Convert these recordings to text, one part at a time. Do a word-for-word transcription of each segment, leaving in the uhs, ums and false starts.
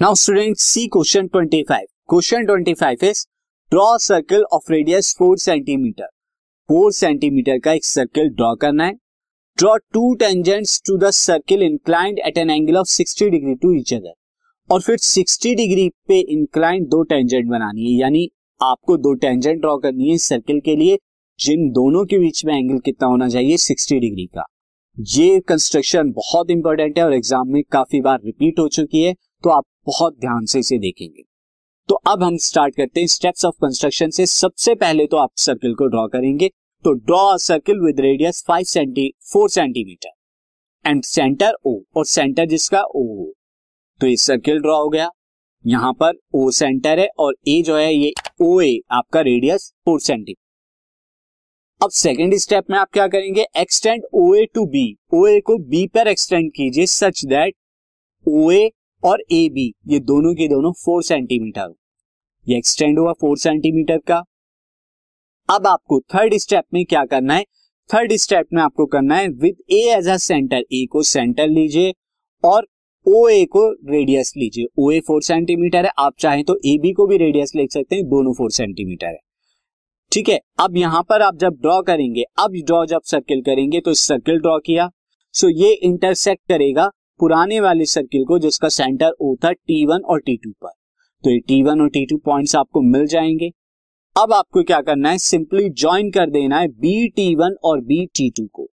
Now student see question twenty five. Question twenty five is draw circle of radius four centimetre. Four centimetre का एक circle draw करना है. Draw two tangents to the circle inclined at an angle of sixty degree to each other. और फिर sixty degree पे inclined दो tangent बनानी है, यानी आपको दो टेंजेंट ड्रॉ करनी है सर्कल के लिए, जिन दोनों के बीच में एंगल कितना होना चाहिए, सिक्सटी डिग्री का. ये कंस्ट्रक्शन बहुत इंपॉर्टेंट है और एग्जाम में काफी बार रिपीट हो चुकी है, तो आप बहुत ध्यान से इसे देखेंगे. तो अब हम स्टार्ट करते हैं स्टेप्स ऑफ कंस्ट्रक्शन से. सबसे पहले तो आप सर्कल को ड्रॉ करेंगे. तो draw a circle with radius four centimetre and centre O, और सेंटर जिसका ओ हो. तो ये सर्कल ड्रॉ हो गया, यहाँ पर ओ सेंटर है और ए जो है ये ओ ए आपका रेडियस फोर सेंटीमीटर. अब सेकेंड स्टेप में आप क्या करेंगे, extend O A to B. O A को B पर एक्सटेंड कीजिए सच दैट O A और A B ये दोनों के दोनों फोर सेंटीमीटर हो. ये एक्सटेंड हुआ फोर सेंटीमीटर का. अब आपको थर्ड स्टेप में क्या करना है, थर्ड स्टेप में आपको करना है with A as a centre. A को सेंटर लीजिए और O A को रेडियस लीजिए. O A फोर सेंटीमीटर है, आप चाहें तो A B को भी रेडियस लिख सकते हैं, दोनों फोर सेंटीमीटर है. ठीक है, अब यहाँ पर आप जब ड्रॉ करेंगे, अब ड्रॉ जब सर्कल करेंगे तो सर्कल ड्रॉ किया, सो ये इंटरसेक्ट करेगा पुराने वाले सर्कल को जिसका सेंटर O था T वन और T टू पर. तो ये T वन और T टू पॉइंट्स आपको मिल जाएंगे. अब आपको क्या करना है, सिंपली ज्वाइन कर देना है B T वन और B T टू को.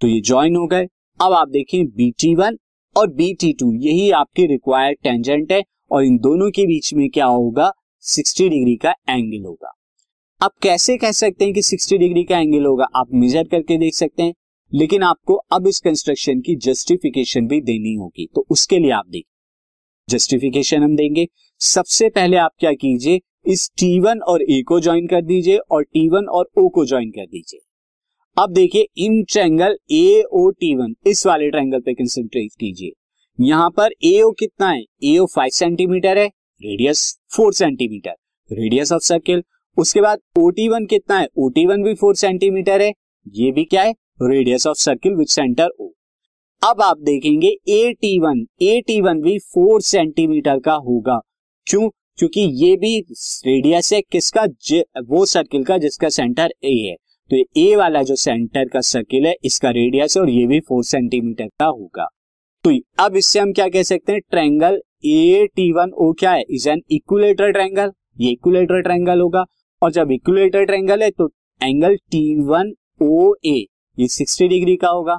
तो ये ज्वाइन हो गए. अब आप देखें B T वन और B T टू यही आपके रिक्वायर्ड टेंजेंट है और इन दोनों के बीच में क्या होगा, सिक्सटी डिग्री का एंगल होगा. आप कैसे कह सकते हैं कि सिक्सटी डिग्री का एंगल होगा, आप मेजर करके देख सकते हैं, लेकिन आपको अब इस कंस्ट्रक्शन की जस्टिफिकेशन भी देनी होगी. तो उसके लिए आप देखिए जस्टिफिकेशन हम देंगे. सबसे पहले आप क्या कीजिए, इस T वन और A को ज्वाइन कर दीजिए और T वन और O को ज्वाइन कर दीजिए. अब देखिए इन triangle A O T one इस वाले ट्रायंगल पे कंसंट्रेट कीजिए. यहाँ पर A O कितना है, A O फाइव सेंटीमीटर है, radius four centimetre radius of circle. उसके बाद O T वन कितना है, O T वन भी फोर सेंटीमीटर है, ये भी क्या है, radius of circle with centre O. अब आप देखेंगे A T one, A T one भी फोर सेंटीमीटर का होगा. क्यों, क्योंकि ये भी रेडियस है किसका, वो सर्किल का जिसका सेंटर A है. तो ये A वाला जो सेंटर का सर्किल है इसका रेडियस है और ये भी फोर सेंटीमीटर का होगा. तो अब इससे हम क्या कह सकते हैं, triangle A T one O क्या है, इज एन इक्विलेटरल ट्रायंगल. ये इक्विलेटरल ट्रायंगल होगा और जब इक्विलेटरल ट्रायंगल है तो angle T one O A ये सिक्सटी डिग्री का होगा.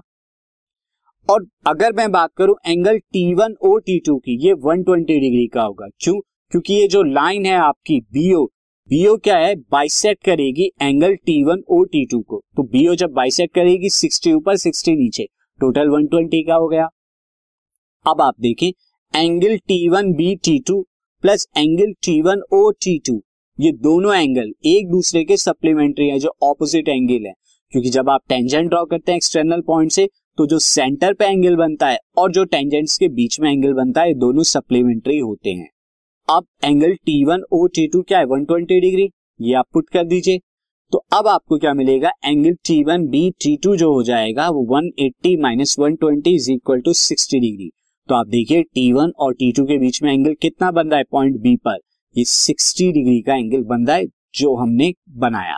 और अगर मैं बात करूं angle T one O T two की, ये वन ट्वेंटी डिग्री का होगा. क्यों, क्योंकि ये जो लाइन है आपकी B O, B O क्या है, बाइसेक्ट करेगी angle T one O T two को. तो B O जब बाइसेक्ट करेगी सिक्सटी ऊपर सिक्सटी नीचे, टोटल वन ट्वेंटी का हो गया. अब आप देखें angle T one B T two plus angle T one O T two ये दोनों एंगल एक दूसरे के सप्लीमेंट्री है, जो ऑपोजिट एंगल है. क्योंकि जब आप टेंजेंट ड्रॉ करते हैं एक्सटर्नल पॉइंट से तो जो सेंटर पे एंगल बनता है और जो टेंजेंट्स के बीच में एंगल बनता है दोनों सप्लीमेंट्री होते हैं. अब angle T one O T two क्या है, वन ट्वेंटी डिग्री, ये आप पुट कर दीजिए. तो अब आपको क्या मिलेगा, angle T one B T two जो हो जाएगा वो one eighty minus one twenty is equal to sixty degree. तो आप देखिए T वन और T टू के बीच में एंगल कितना बन रहा है, पॉइंट B पर ये सिक्सटी डिग्री का एंगल बन रहा है जो हमने बनाया.